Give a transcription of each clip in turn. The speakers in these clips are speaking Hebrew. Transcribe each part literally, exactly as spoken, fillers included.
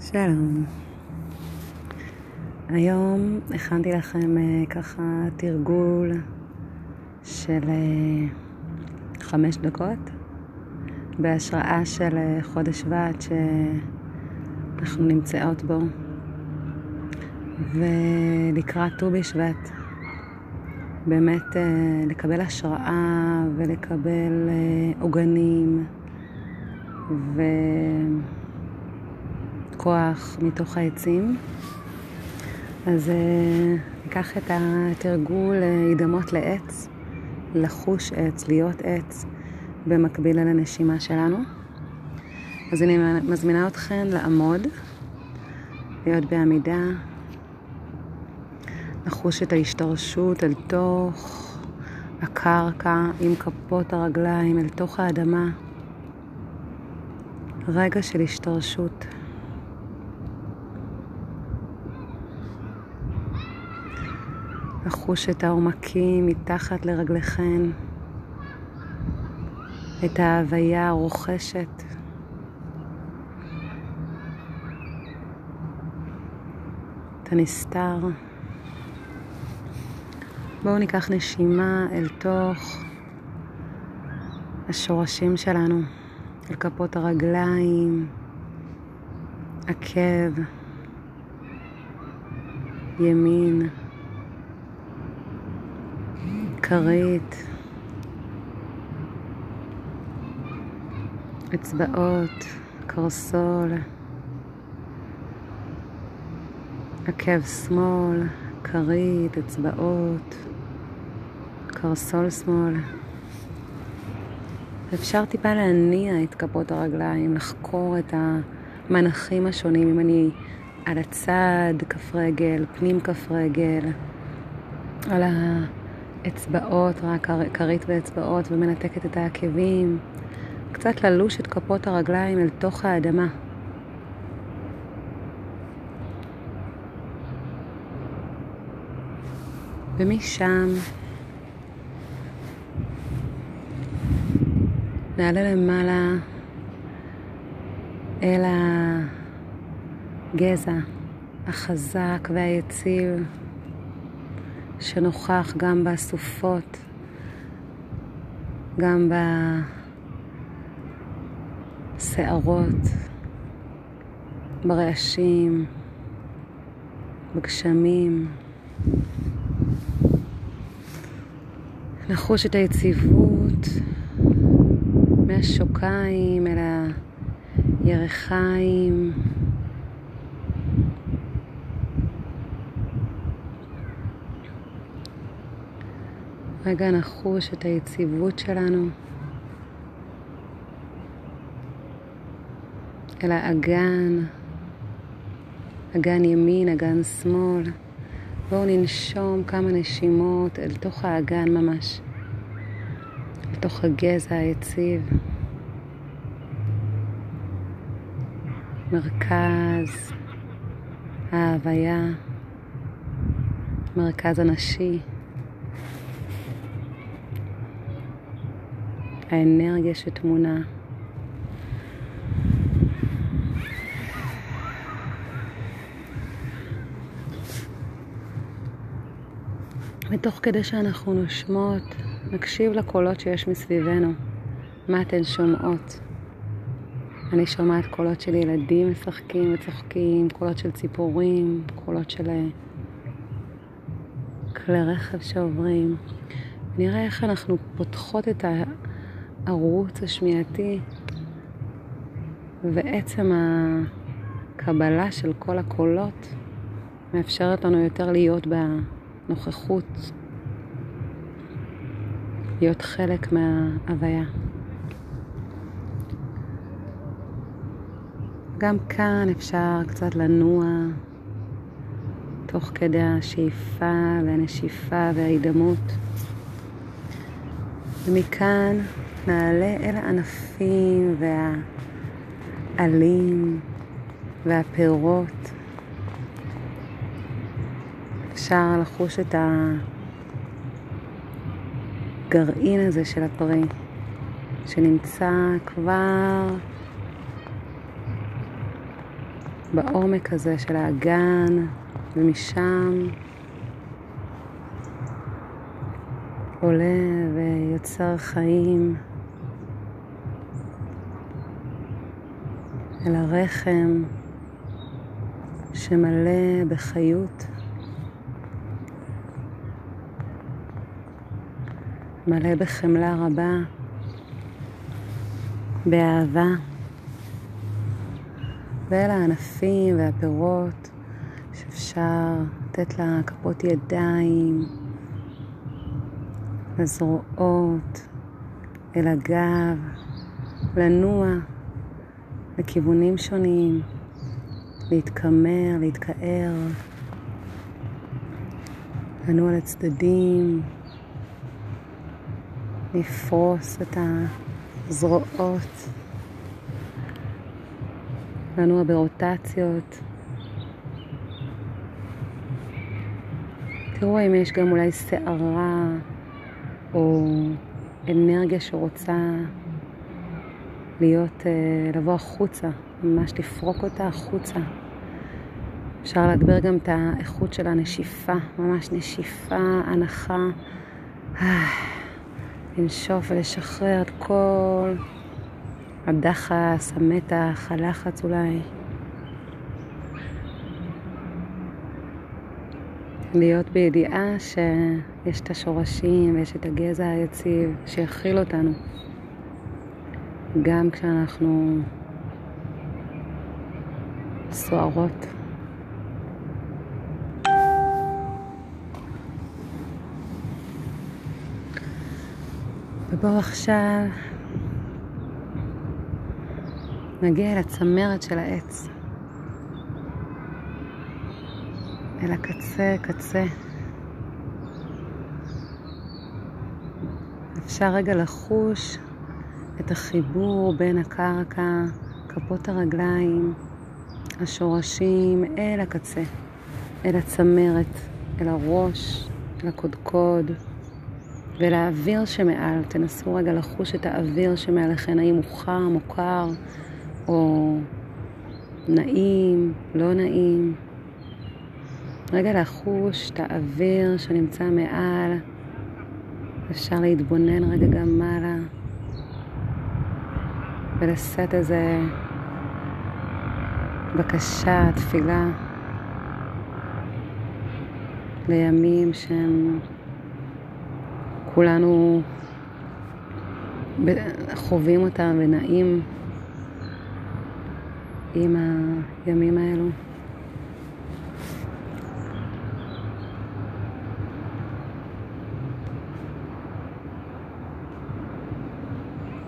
שלום. היום הכנתי לכם ככה תרגול של חמש דקות בהשראה של חודש שבט שאנחנו נמצאות בו ולקראת ט"ו בשבט, באמת לקבל השראה ולקבל עוגנים ו כוח מתוך העצים. אז ניקח את התרגול להידמות לעץ, לחוש עץ, להיות עץ, במקביל על הנשימה שלנו. אז אני מזמינה אתכן לעמוד, להיות בעמידה, לחוש את ההשתרשות אל תוך הקרקע עם כפות הרגליים, אל תוך האדמה. רגע של השתרשות. לחוש את העומקים מתחת לרגליכן, את ההוויה הרוכשת. את הנסתר. בואו ניקח נשימה אל תוך השורשים שלנו, אל כפות הרגליים, עקב, ימין, כרית, אצבעות, קרסול, עקב שמאל, כרית, אצבעות, קרסול שמאל. אפשר טיפה להניע את כפות הרגליים, לחקור את המנחים השונים, אם אני על הצד כף רגל, פנים כף רגל, על ה... אצבעות, רק כרית באצבעות, ומנתקת את העקבים. קצת ללוש את כפות הרגליים אל תוך האדמה. ומשם נעלה למעלה אל הגזע החזק והיציב שנוכח גם בסופות, גם בסערות, ברעשים, בגשמים. נחוש את היציבות מהשוקיים אל הירכיים, רגע נחוש את היציבות שלנו אל האגן, אגן ימין, אגן שמאל. בואו ננשום כמה נשימות אל תוך האגן ממש, אל תוך הגזע היציב, מרכז ההוויה, מרכז הנשי, האנרגיה שתמונה. ותוך כדי שאנחנו נושמות, נקשיב לקולות שיש מסביבנו. מה אתן שומעות? אני שומעת קולות של ילדים משחקים וצוחקים, קולות של ציפורים, קולות של כלי רכב שעוברים. נראה איך אנחנו פותחות את ה... ערוץ השמיעתי ועצם הקבלה של כל הקולות מאפשרת לנו יותר להיות בנוכחות, להיות חלק מההוויה. גם כאן אפשר קצת לנוע תוך כדי השאיפה והנשיפה וההידמות, ומכאן נעלה אל הענפים והעלים והפירות. אפשר לחוש את הגרעין הזה של הפרי שנמצא כבר בעומק הזה של האגן, ומשם עולה ויוצר חיים אל הרחם שמלא בחיות, מלא בחמלה רבה, באהבה, ואל הענפים והפירות שאפשר לתת לה כפות ידיים, לזרועות, אל הגב, לנוע לכיוונים שונים, להתקמר, להתקער, לנוע לצדדים, לפרוס את הזרועות, לנוע ברוטציות. תראו אם יש גם אולי שערה או אנרגיה שרוצה להיות, לבוא החוצה, ממש לפרוק אותה החוצה. אפשר להגביר גם את האיכות של הנשיפה, ממש נשיפה, הנחה, לנשוף ולשחרר את כל הדחס, המתח, הלחץ אולי. להיות בידיעה שיש את השורשים ויש את הגזע היציב שיכיל אותנו. גם כשאנחנו סוערות. ובואו עכשיו נגיע אל הצמרת של העץ, אל הקצה, קצה. אפשר רגע לחוש את החיבור בין הקרקע, כפות הרגליים, השורשים, אל הקצה, אל הצמרת, אל הראש, אל הקודקוד, ולאוויר שמעל. תנסו רגע לחוש את האוויר שמעליכן, האם הוא חם, מוכר, או נעים, לא נעים. רגע לחוש את האוויר שנמצא מעל. אפשר להתבונן רגע גם מעלה, ולשאת איזה בקשה, תפילה, לימים שהם כולנו חווים אותם ונעים עם הימים האלו.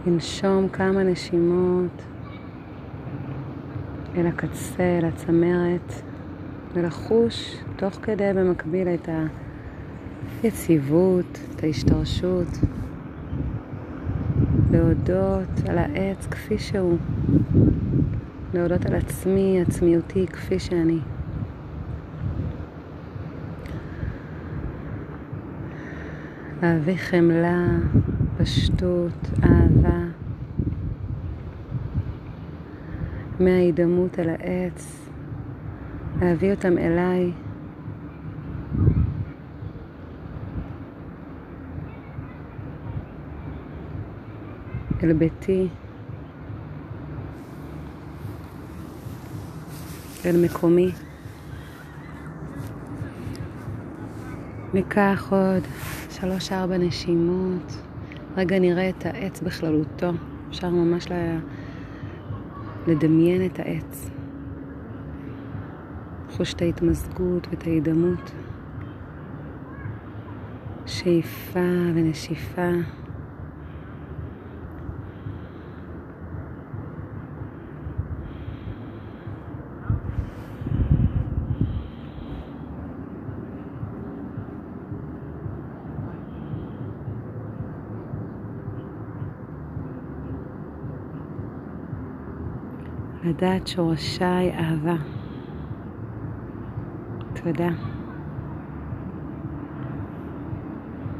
לנשום כמה נשימות אל הקצה, אל הצמרת, ולחוש תוך כדי במקביל את היציבות, את ההשתרשות, להודות על העץ כפי שהוא, להודות על עצמי, עצמיותי כפי שאני. להביא חמלה, פשטות, אהבה מההידמות על העץ, להביא אותם אליי, אל ביתי, אל מקומי. ניקח עוד שלוש ארבע נשימות. רגע נראה את העץ בכללותו. אפשר ממש לדמיין את העץ. חוש את ההתמזגות ואת ההידמות. שאיפה ונשיפה. לדעת שורשי אהבה. תודה.